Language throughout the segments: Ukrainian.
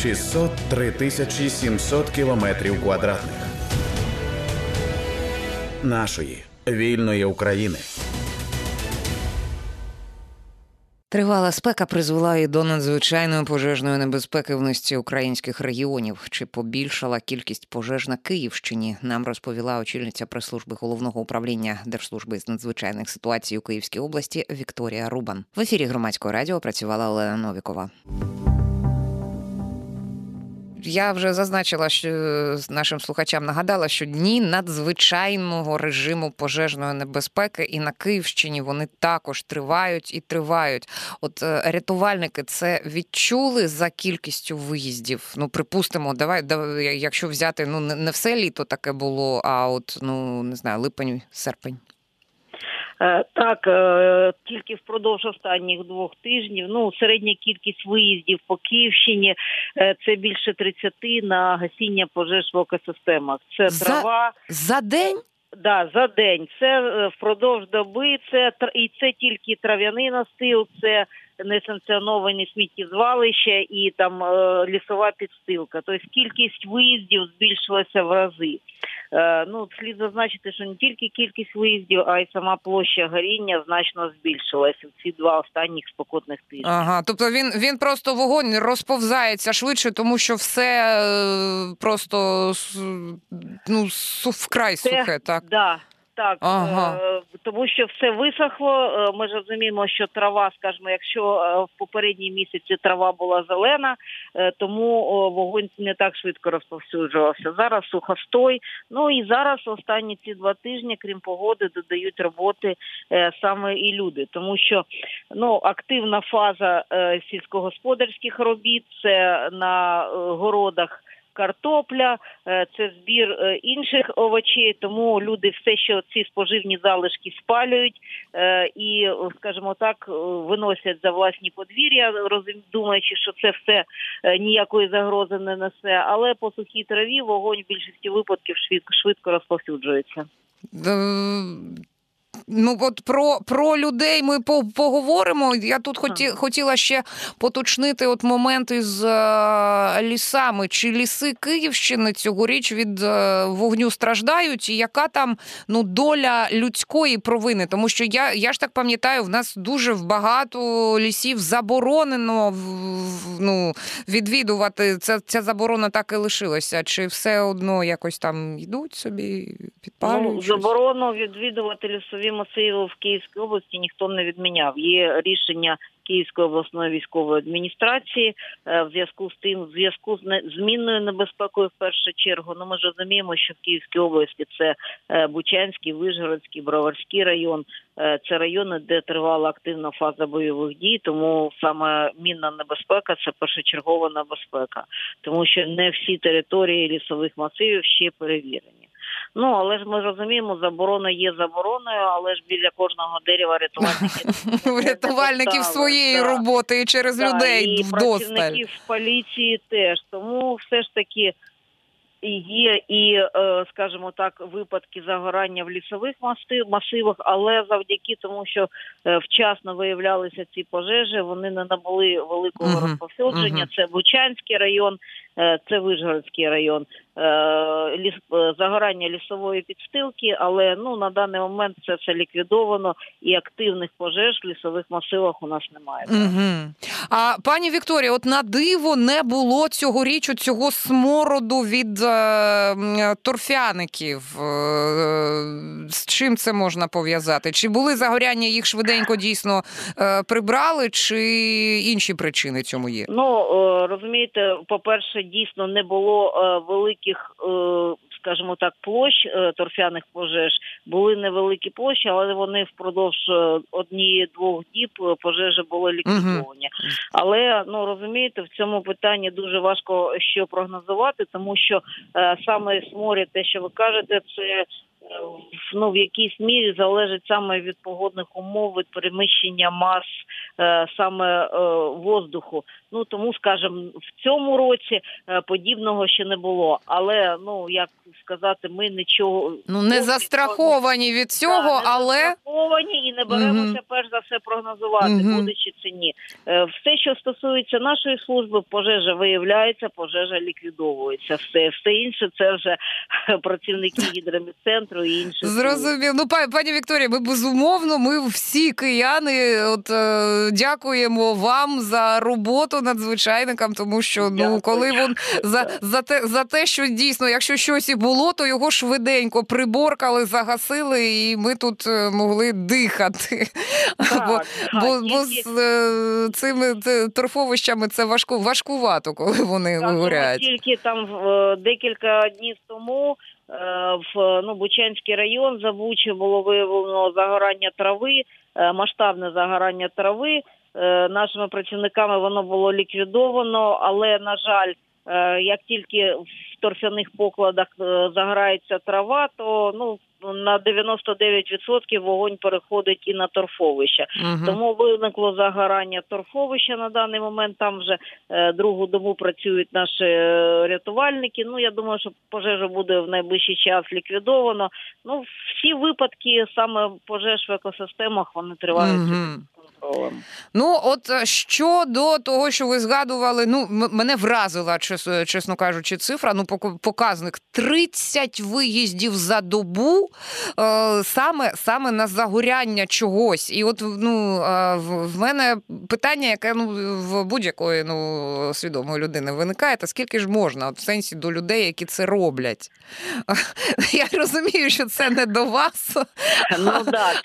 600–3700 кілометрів квадратних. Нашої, вільної України. Тривала спека призвела і до надзвичайної пожежної небезпеки в низці українських регіонів. Чи побільшала кількість пожеж на Київщині, нам розповіла очільниця прес-служби Головного управління Держслужби з надзвичайних ситуацій у Київській області Вікторія Рубан. В ефірі Громадського радіо працювала Олена Новікова. Я вже зазначила, що нашим слухачам нагадала, що дні надзвичайного режиму пожежної небезпеки і на Київщині вони також тривають і тривають. От рятувальники це відчули за кількістю виїздів? Ну, припустимо, давай якщо взяти, ну, не все літо таке було, а от, ну, не знаю, липень, серпень. Так, тільки впродовж останніх 2 тижнів, ну, середня кількість виїздів по Київщині це більше 30 на гасіння пожеж в екосистемах. Це трава. За день? Да, за день. Це впродовж доби, це тільки трав'яний настил, це несанкціоновані сміттєзвалища і там лісова підстилка. Тобто кількість виїздів збільшилася в рази. Ну, слід зазначити, що не тільки кількість виїздів, а й сама площа горіння значно збільшилася в ці 2 останніх спекотних тижні. Ага, тобто він просто вогонь розповзається швидше, тому що все просто, ну, вкрай сухе, так? Да. Так, ага. Тому що все висохло, ми ж розуміємо, що трава, скажімо, якщо в попередній місяці трава була зелена, тому вогонь не так швидко розповсюджувався. Зараз сухостой, ну і зараз останні ці 2 тижні, крім погоди, додають роботи саме і люди. Тому що, ну, активна фаза сільськогосподарських робіт, це на городах, картопля, це збір інших овочів, тому люди все, що ці споживні залишки спалюють і, скажімо так, виносять за власні подвір'я, думаючи, що це все ніякої загрози не несе, але по сухій траві вогонь в більшості випадків швидко розповсюджується. Ну, от про людей ми поговоримо. Я тут хотіла ще поточнити от момент із лісами. Чи ліси Київщини цьогоріч від вогню страждають? І яка там, ну, доля людської провини? Тому що я ж так пам'ятаю, в нас дуже багато лісів заборонено, ну, відвідувати. Ця заборона так і лишилася. Чи все одно якось там йдуть собі, підпалюють? Ну, заборону відвідувати лісові масиви в Київській області ніхто не відміняв. Є рішення Київської обласної військової адміністрації в зв'язку з тим, змінною небезпекою в першу чергу. Ну, ми ж розуміємо, що в Київській області це Бучанський, Вишгородський, Броварський район. Це райони, де тривала активна фаза бойових дій, тому саме мінна небезпека – це першочергова небезпека. Тому що не всі території лісових масивів ще перевірені. Ну, але ж ми розуміємо, заборона є забороною, але ж біля кожного дерева рятувальників своєї роботи і через людей вдосталь. І працівників поліції теж. Тому все ж таки є і, скажімо так, випадки загорання в лісових масивах, але завдяки тому, що вчасно виявлялися ці пожежі, вони не набули великого розповсюдження. Це Бучанський район, це Вишгородський район. Загорання лісової підстилки, але, ну, на даний момент це все ліквідовано і активних пожеж в лісових масивах у нас немає. Угу. А, пані Вікторія, от на диво не було цьогоріч цього смороду від торфяників. З чим це можна пов'язати? Чи були загоряння, їх швиденько дійсно прибрали, чи інші причини цьому є? Ну, розумієте, по-перше, дійсно не було великих, скажімо так, площ торфяних пожеж. Були невеликі площі, але вони впродовж 1-2 діб пожежі були ліквідовані. Угу. Але, ну, розумієте, в цьому питанні дуже важко що прогнозувати, тому що саме сморід, те, що ви кажете, це в якійсь мірі залежить саме від погодних умов, від переміщення мас саме воздуху. Ну, тому, скажімо, в цьому році подібного ще не було. Але, ну, як сказати, ми нічого... Ну, не застраховані від цього, да, але... Не застраховані і не беремося, перш за все, прогнозувати, буде чи це ні. Все, що стосується нашої служби, пожежа виявляється, пожежа ліквідовується. Все інше, це вже працівники гідромедцентру і інші. Зрозуміло. Ну, пані Вікторія, ми безумовно, ми всі кияни, от, дякуємо вам за роботу надзвичайникам, тому що, ну, коли він за те, що дійсно, якщо щось і було, то його швиденько приборкали, загасили, і ми тут могли дихати. Так, бо з цими торфовищами це важкувато, коли вони горять. Тільки там декілька днів тому в Бучанський район за Бучі було виявлено загорання трави, масштабне загорання трави. Нашими працівниками воно було ліквідовано, але, на жаль, як тільки в торфяних покладах загорається трава, то, ну, на 99% вогонь переходить і на торфовище. Тому виникло загорання торфовища на даний момент. Там вже другу добу працюють наші рятувальники. Ну, я думаю, що пожежа буде в найближчий час ліквідовано. Ну, всі випадки саме пожеж в екосистемах, вони тривають. Ну, от щодо того, що ви згадували, ну, мене вразила, чесно кажучи, цифра, ну, показник 30 виїздів за добу саме на загоряння чогось. І от, ну, в мене питання, яке, ну, в будь-якої, ну, свідомої людини виникає, та скільки ж можна, от, в сенсі до людей, які це роблять. Я розумію, що це не до вас,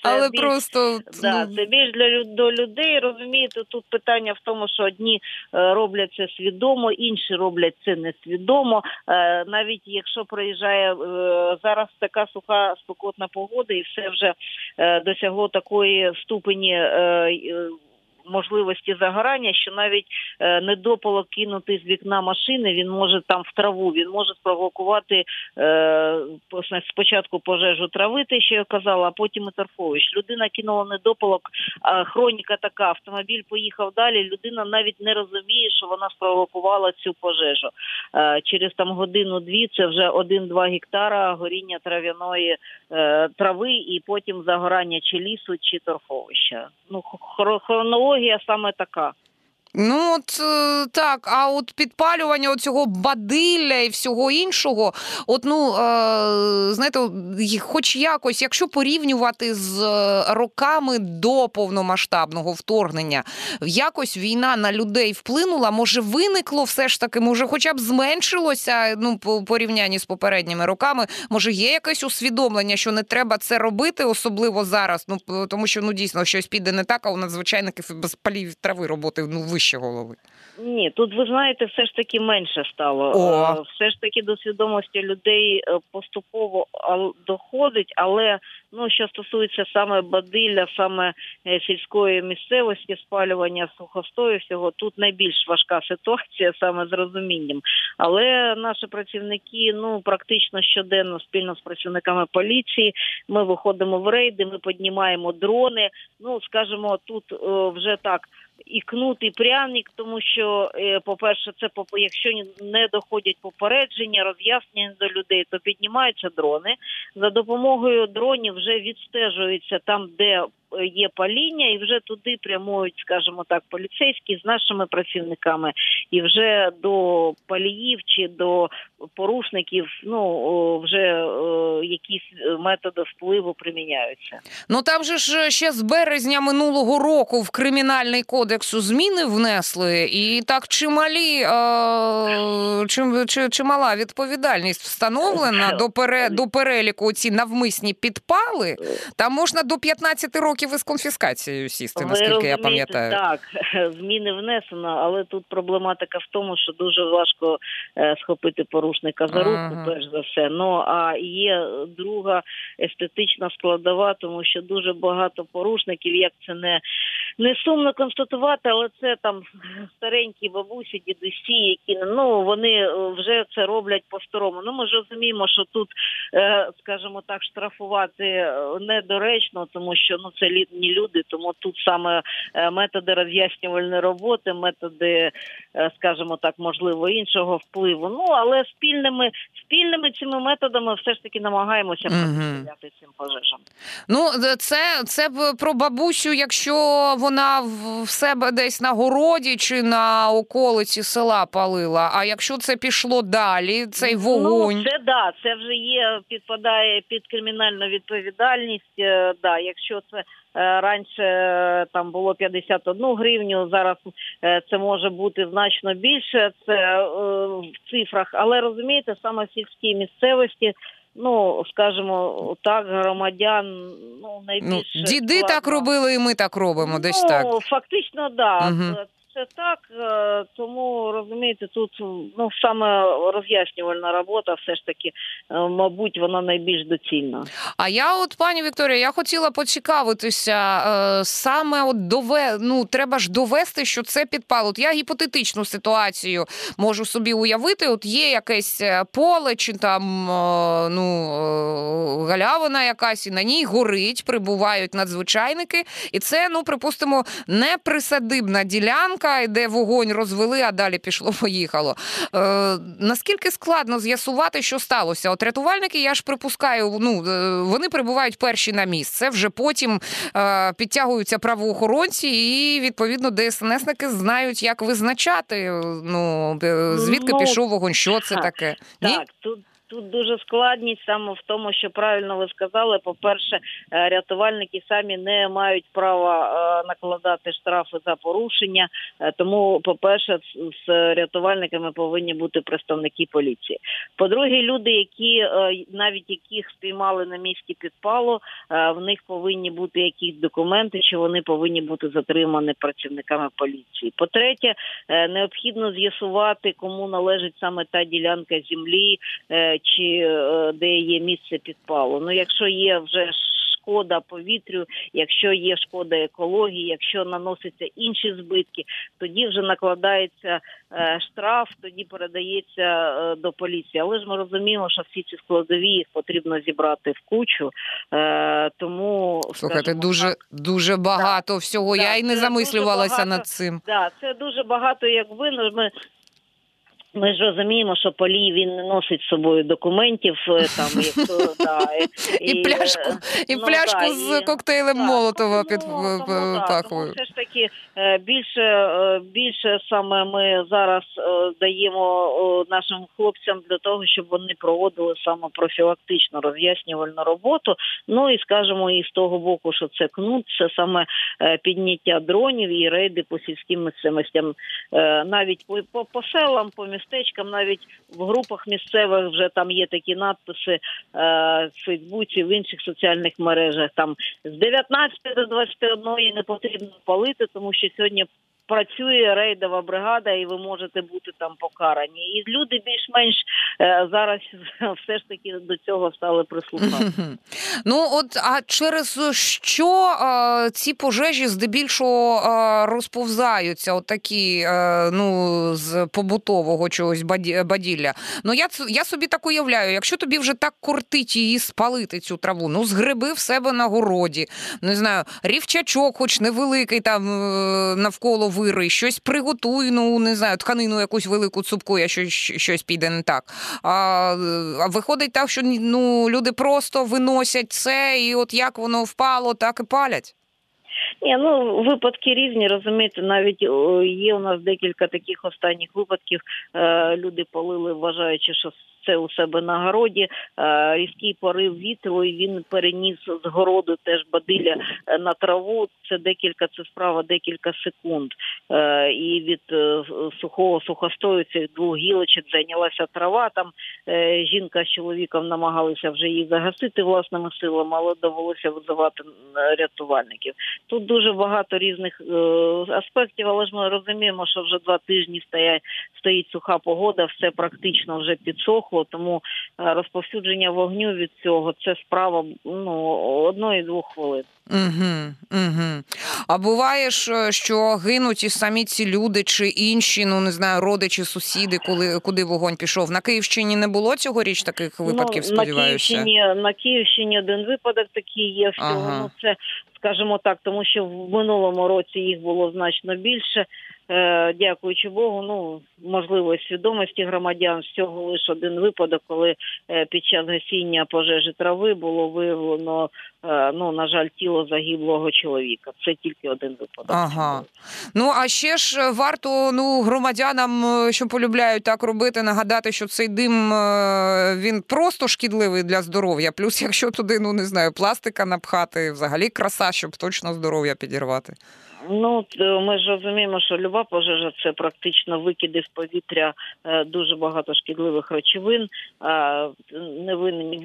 але просто... Це більш до людей, розумієте, тут питання в тому, що одні роблять це свідомо, інші роблять це несвідомо. Навіть якщо проїжджає зараз така суха, спекотна погода, і все вже досягло такої ступені можливості загорання, що навіть недопалок кинути з вікна машини, він може там в траву, він може спровокувати спочатку пожежу трави, те, що я казала, а потім і торфовищ. Людина кинула недопалок, хроніка така, автомобіль поїхав далі, людина навіть не розуміє, що вона спровокувала цю пожежу. Через там годину-дві це вже 1-2 гектара горіння трав'яної трави і потім загорання чи лісу, чи торфовища. Ну, хронологія саме така. Ну, от так, а от підпалювання оцього бадилля і всього іншого, от, ну, знаєте, хоч якось, якщо порівнювати з роками до повномасштабного вторгнення, якось війна на людей вплинула, може виникло все ж таки, може хоча б зменшилося, ну, по порівнянні з попередніми роками, може є якесь усвідомлення, що не треба це робити, особливо зараз, ну, тому що, ну, дійсно, щось піде не так, а у надзвичайників без палів трави роботи, ну, вище голови. Ні, тут, ви знаєте, все ж таки менше стало. Все ж таки до свідомості людей поступово доходить, але, ну, що стосується саме бадилля, саме сільської місцевості, спалювання сухостою, всього, тут найбільш важка ситуація саме з розумінням. Але наші працівники, ну, практично щоденно спільно з працівниками поліції, ми виходимо в рейди, ми піднімаємо дрони, ну, скажімо, тут вже так, ікнутий пряник, тому що, по-перше, це, якщо не доходять попередження, роз'яснення до людей, то піднімаються дрони. За допомогою дронів вже відстежується там, де є паління, і вже туди прямують, скажімо так, поліцейські з нашими працівниками. І вже до паліїв чи до порушників, ну, вже якісь методи впливу приміняються. Ну, там же ж ще з березня минулого року в Кримінальний кодекс зміни внесли, і так чимала відповідальність встановлена до переліку ці навмисні підпали. Там можна до 15 років хотів із конфіскацією сісти, наскільки я пам'ятаю. Так, зміни внесено, але тут проблематика в тому, що дуже важко схопити порушника за руку, перш за все. Ну, а є друга естетична складова, тому що дуже багато порушників, як це не сумно констатувати, але це там старенькі бабусі, дідусі, які, ну, вони вже це роблять по-старому. Ну, ми ж розуміємо, що тут, скажімо так, штрафувати недоречно, тому що, ну, це літні люди, тому тут саме методи роз'яснювальної роботи, методи, скажімо так, можливо, іншого впливу. Ну, але спільними цими методами все ж таки намагаємося протистояти цим пожежам. Ну, це про бабусю, якщо вона в себе десь на городі чи на околиці села палила, а якщо це пішло далі, цей вогонь? Ну, це да, це вже є, підпадає під кримінальну відповідальність, да, якщо це раніше там було 51 гривню, зараз це може бути значно більше, це в цифрах, але розумієте, саме в сільській місцевості, ну, скажімо, так, громадян, ну, найбільше... Ну, діди так робили і ми так робимо, ну, десь так. Ну, фактично, да. Це так, тому, розумієте, тут, ну, саме роз'яснювальна робота, все ж таки, мабуть, вона найбільш доцільна. А я от, пані Вікторія, я хотіла поцікавитися, саме от треба ж довести, що це підпал. От я гіпотетичну ситуацію можу собі уявити, от є якесь поле, чи там, ну, галявина якась, і на ній горить, прибувають надзвичайники, і це, ну, припустимо, не присадибна ділянка, де вогонь розвели, а далі пішло-поїхало. Наскільки складно з'ясувати, що сталося? От рятувальники, я ж припускаю, ну, вони прибувають перші на місце, вже потім підтягуються правоохоронці і, відповідно, ДСНСники знають, як визначати, ну, звідки пішов вогонь, що це таке. Так, тут дуже складність саме в тому, що правильно ви сказали. По-перше, рятувальники самі не мають права накладати штрафи за порушення, тому, по-перше, з рятувальниками повинні бути представники поліції. По-друге, люди, які, навіть яких спіймали на місці підпалу, в них повинні бути якісь документи, чи вони повинні бути затримані працівниками поліції. По-третє, необхідно з'ясувати, кому належить саме та ділянка землі, чи де є місце підпалу. Ну, якщо є вже шкода повітрю, якщо є шкода екології, якщо наносяться інші збитки, тоді вже накладається штраф, тоді передається до поліції. Але ж ми розуміємо, що всі ці складові їх потрібно зібрати в кучу, тому... Слухайте, дуже багато всього, я й не замислювалася над цим. Так, це дуже багато, якби ми ж розуміємо, що полій, він не носить з собою документів, там, якщо, і пляшку з коктейлем Молотова під пахвою. Все ж таки, більше саме ми зараз даємо нашим хлопцям для того, щоб вони проводили саме профілактичну роз'яснювальну роботу. Ну і, скажімо, і з того боку, що це КНУТ, це саме підняття дронів і рейди по сільським місцевостям, навіть по селам, по містам. Навіть в групах місцевих вже там є такі надписи в Фейсбуці, в інших соціальних мережах. Там з 19 до 21 не потрібно палити, тому що сьогодні працює рейдова бригада і ви можете бути там покарані. І люди більш-менш зараз все ж таки до цього стали прислухатися. Ну от, а через що ці пожежі здебільшого розповзаються, от такі, ну, з побутового чогось баділля? Ну, я собі так уявляю, якщо тобі вже так кортить її спалити, цю траву, ну, згреби в себе на городі, не знаю, рівчачок хоч невеликий там навколо вирий, щось приготуй, ну, не знаю, тканину якусь велику цупку, я щось піде не так. А виходить так, що, ну, люди просто виносять це, і от як воно впало, так і палять. Ні, ну, випадки різні, розумієте, навіть є у нас декілька таких останніх випадків. Люди палили, вважаючи, що це у себе на городі. Різкий порив вітру, і він переніс з городу теж бадилля на траву. Це справа декілька секунд. І від сухого сухостою цих двох гілочок зайнялася трава. Там жінка з чоловіком намагалися вже її загасити власними силами, але довелося визивати рятувальників. Тут дуже багато різних аспектів, але ж ми розуміємо, що вже 2 тижні стоїть суха погода, все практично вже підсохло, тому розповсюдження вогню від цього – це справа 1-2 хвилин. Угу. А буває ж, що гинуть і самі ці люди чи інші, родичі, сусіди, куди вогонь пішов? На Київщині не було цьогоріч таких випадків, сподіваюся? На Київщині 1 випадок такий є, всього це... Скажімо так, тому що в минулому році їх було значно більше. Дякуючи Богу, можливо, свідомості громадян, всього лише 1 випадок, коли під час гасіння пожежі трави було виявлено, на жаль, тіло загиблого чоловіка. Це тільки 1 випадок. Ага. А ще ж варто громадянам, що полюбляють так робити, нагадати, що цей дим, він просто шкідливий для здоров'я. Плюс, якщо туди, пластика напхати, взагалі краса, щоб точно здоров'я підірвати. Ми ж розуміємо, що люба пожежа – це практично викиди в повітря дуже багато шкідливих речовин.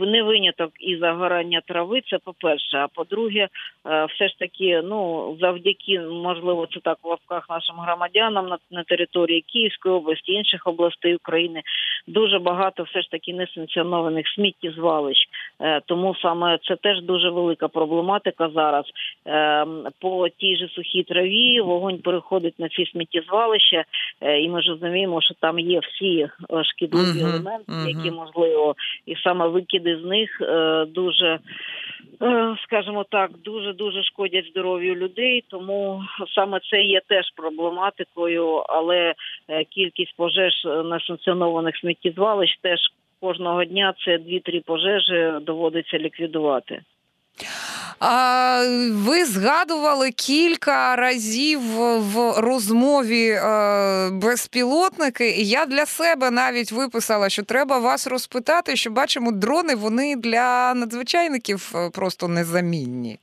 Не виняток і загорання трави, це по-перше. А по-друге, все ж таки, завдяки, можливо, це так в лапках нашим громадянам на території Київської області, інших областей України, дуже багато все ж таки несанкціонованих сміттєзвалищ. Тому саме це теж дуже велика проблематика зараз. По тій же сухій траві вогонь переходить на ці сміттєзвалища, і ми ж розуміємо, що там є всі шкідливі елементи, які можливо, і саме викиди з них дуже, скажімо так, дуже-дуже шкодять здоров'ю людей, тому саме це є теж проблематикою, але кількість пожеж несанкціонованих сміттєзвалищ теж кожного дня це 2-3 пожежі доводиться ліквідувати. Ви згадували кілька разів в розмові безпілотники, і я для себе навіть виписала, що треба вас розпитати, що бачимо, дрони, вони для надзвичайників просто незамінні.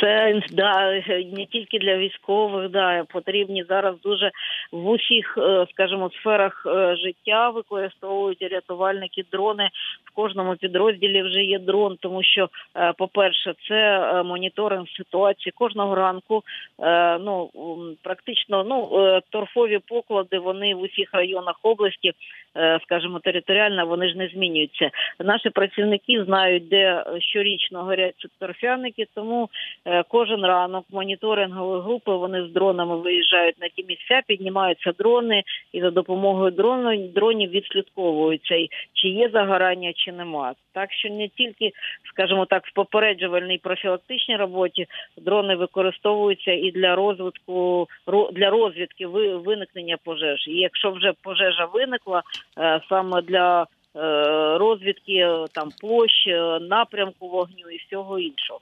Це, не тільки для військових, потрібні зараз дуже в усіх, скажімо, сферах життя використовують рятувальники дрони. В кожному підрозділі вже є дрон, тому що, по-перше, це моніторинг ситуації кожного ранку. Практично, торфові поклади, вони в усіх районах області, скажімо, територіально, вони ж не змінюються. Наші працівники знають, де щорічно горять торфяники, тому кожен ранок моніторингові групи, вони з дронами виїжджають на ті місця, піднімаються дрони і за допомогою дронів відслідковуються, чи є загорання, чи нема. Так що не тільки, скажімо так, в попереджувальній профілактичній роботі дрони використовуються і для розвідки виникнення пожеж. І якщо вже пожежа виникла, саме для розвідки, площ, напрямку вогню і всього іншого.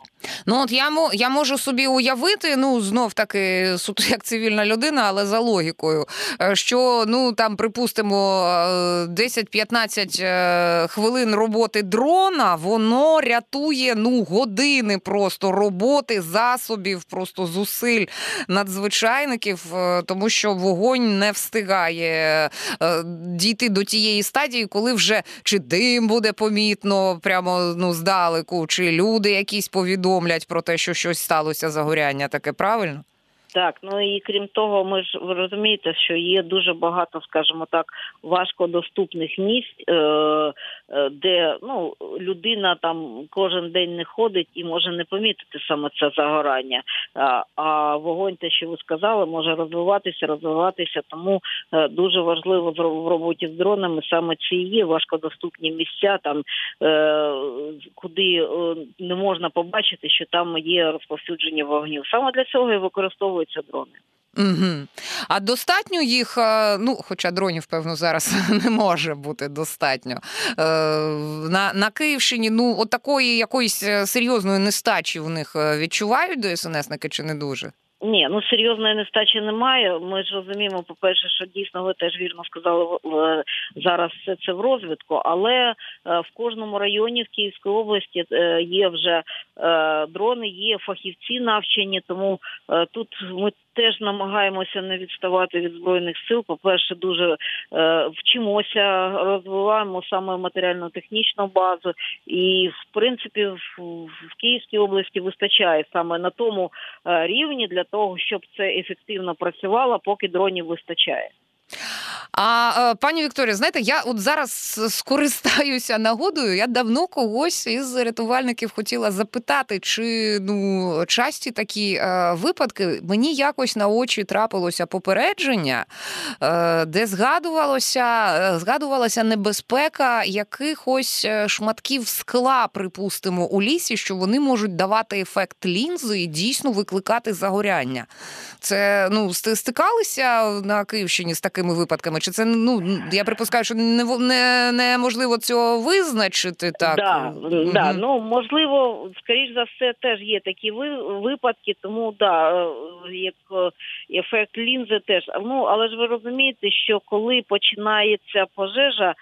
Я можу собі уявити, знов-таки, як цивільна людина, але за логікою, що, припустимо, 10-15 хвилин роботи дрона, воно рятує, години просто роботи, засобів, просто зусиль надзвичайників, тому що вогонь не встигає дійти до тієї стадії, коли вже чи дим буде помітно прямо здалеку, чи люди якісь повідомлять про те, що щось сталося, загоряння таке, правильно? Так, і крім того, ми ж, ви розумієте, що є дуже багато, скажімо так, важкодоступних місць, де, людина там кожен день не ходить і може не помітити саме це загорання. А вогонь, те, що ви сказали, може розвиватися, тому дуже важливо в роботі з дронами саме ці є важкодоступні місця, там, куди не можна побачити, що там є розповсюдження вогню. Саме для цього і використовують дрони. Угу. А достатньо їх, ну, хоча дронів, певно, зараз не може бути достатньо. На Київщині, ну, от такої якоїсь серйозної нестачі в них відчувають ДСНСники чи не дуже? Ні, ну серйозної нестачі немає. Ми ж розуміємо, по-перше, що дійсно, ви теж вірно сказали, зараз все це в розвитку, але в кожному районі в Київській області є вже дрони, є фахівці навчені, тому тут ми теж намагаємося не відставати від Збройних сил. По-перше, дуже вчимося, розвиваємо саме матеріально-технічну базу. І, в принципі, в Київській області вистачає саме на тому рівні для того, щоб це ефективно працювало, поки дронів вистачає. А, пані Вікторія, знаєте, я от зараз скористаюся нагодою, я давно когось із рятувальників хотіла запитати, чи, ну, часті такі випадки. Мені якось на очі трапилося попередження, де згадувалася небезпека якихось шматків скла, припустимо, у лісі, що вони можуть давати ефект лінзи і дійсно викликати загоряння. Це, ну, стикалися на Київщині з такими випадками? Чи це, ну, я припускаю, що неможливо цього визначити, так? Да, ну, можливо, скоріш за все, теж є такі випадки, тому, да, як ефект лінзи теж. Ну, але ж ви розумієте, що коли починається пожежа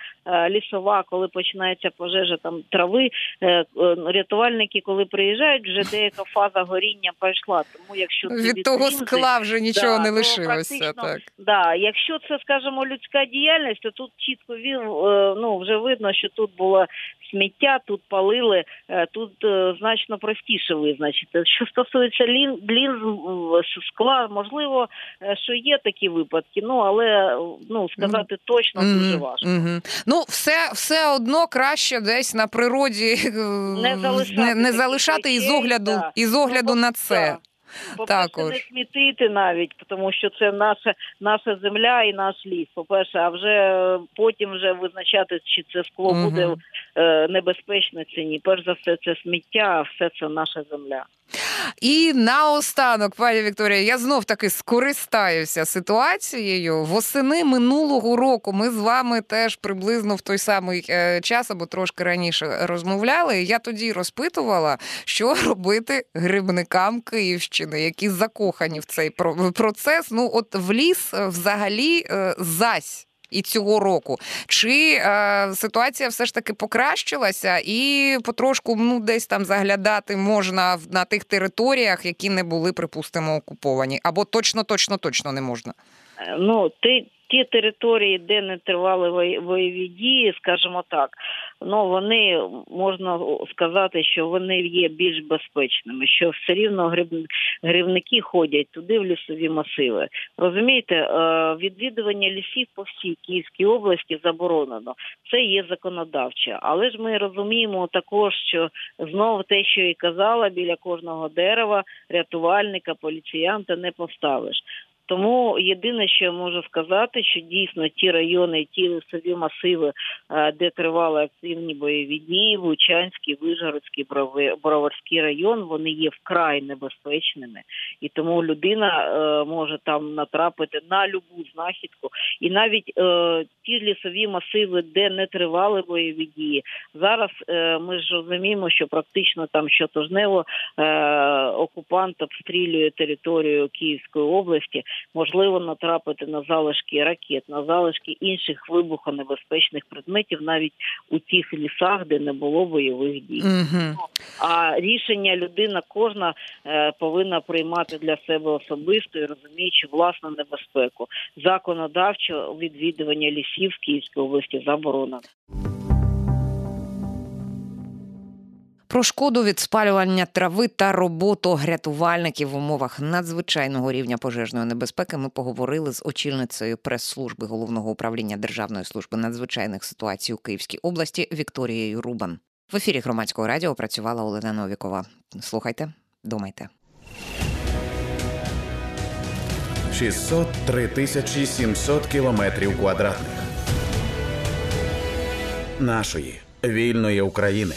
лісова, коли починається пожежа там трави, рятувальники, коли приїжджають, вже деяка фаза горіння пройшла. Тому, якщо від того лінзи, скла вже нічого не лишилося, так? Да, якщо це, скажімо, людська діяльність, то тут чітко вже видно, що тут було сміття, тут палили, тут значно простіше визначити. Що стосується лінз, скла, можливо, що є такі випадки, але сказати точно дуже важко. Ну, все одно краще десь на природі не залишати із огляду на це. По-перше, не смітити навіть, тому що це наша земля і наш ліс, по-перше, а вже потім вже визначати, чи це скло буде небезпечно чи ні. Перш за все, це сміття, а все це наша земля. І наостанок, пані Вікторія, я знов-таки скористаюся ситуацією. Восени минулого року ми з вами теж приблизно в той самий час, або трошки раніше, розмовляли. Я тоді розпитувала, що робити грибникам Київщини, які закохані в цей процес. Ну, от в ліс взагалі зась. І цього року. Чи ситуація все ж таки покращилася і потрошку десь там заглядати можна на тих територіях, які не були, припустимо, окуповані? Або точно не можна? Ті території, де не тривали бойові дії, скажімо так, вони, можна сказати, що вони є більш безпечними, що все рівно грибники ходять туди, в лісові масиви. Розумієте, відвідування лісів по всій Київській області заборонено. Це є законодавче. Але ж ми розуміємо також, що знову те, що і казала, біля кожного дерева рятувальника, поліціянта не поставиш. Тому єдине, що я можу сказати, що дійсно ті райони, ті лісові масиви, де тривали активні бойові дії, Бучанський, Вишгородський, Броварський район, вони є вкрай небезпечними. І тому людина може там натрапити на любу знахідку. І навіть ті лісові масиви, де не тривали бойові дії, зараз ми ж розуміємо, що практично там щотижнево окупант обстрілює територію Київської області. Можливо натрапити на залишки ракет, на залишки інших вибухонебезпечних предметів навіть у тих лісах, де не було бойових дій. Угу. А рішення людина кожна повинна приймати для себе особисто і розуміючи власну небезпеку. Законодавчо відвідування лісів в Київській області заборонено. Про шкоду від спалювання трави та роботу рятувальників в умовах надзвичайного рівня пожежної небезпеки ми поговорили з очільницею прес-служби Головного управління Державної служби надзвичайних ситуацій у Київській області Вікторією Рубан. В ефірі Громадського радіо працювала Олена Новікова. Слухайте, думайте. 603 тисячі 700 кілометрів квадратних нашої вільної України.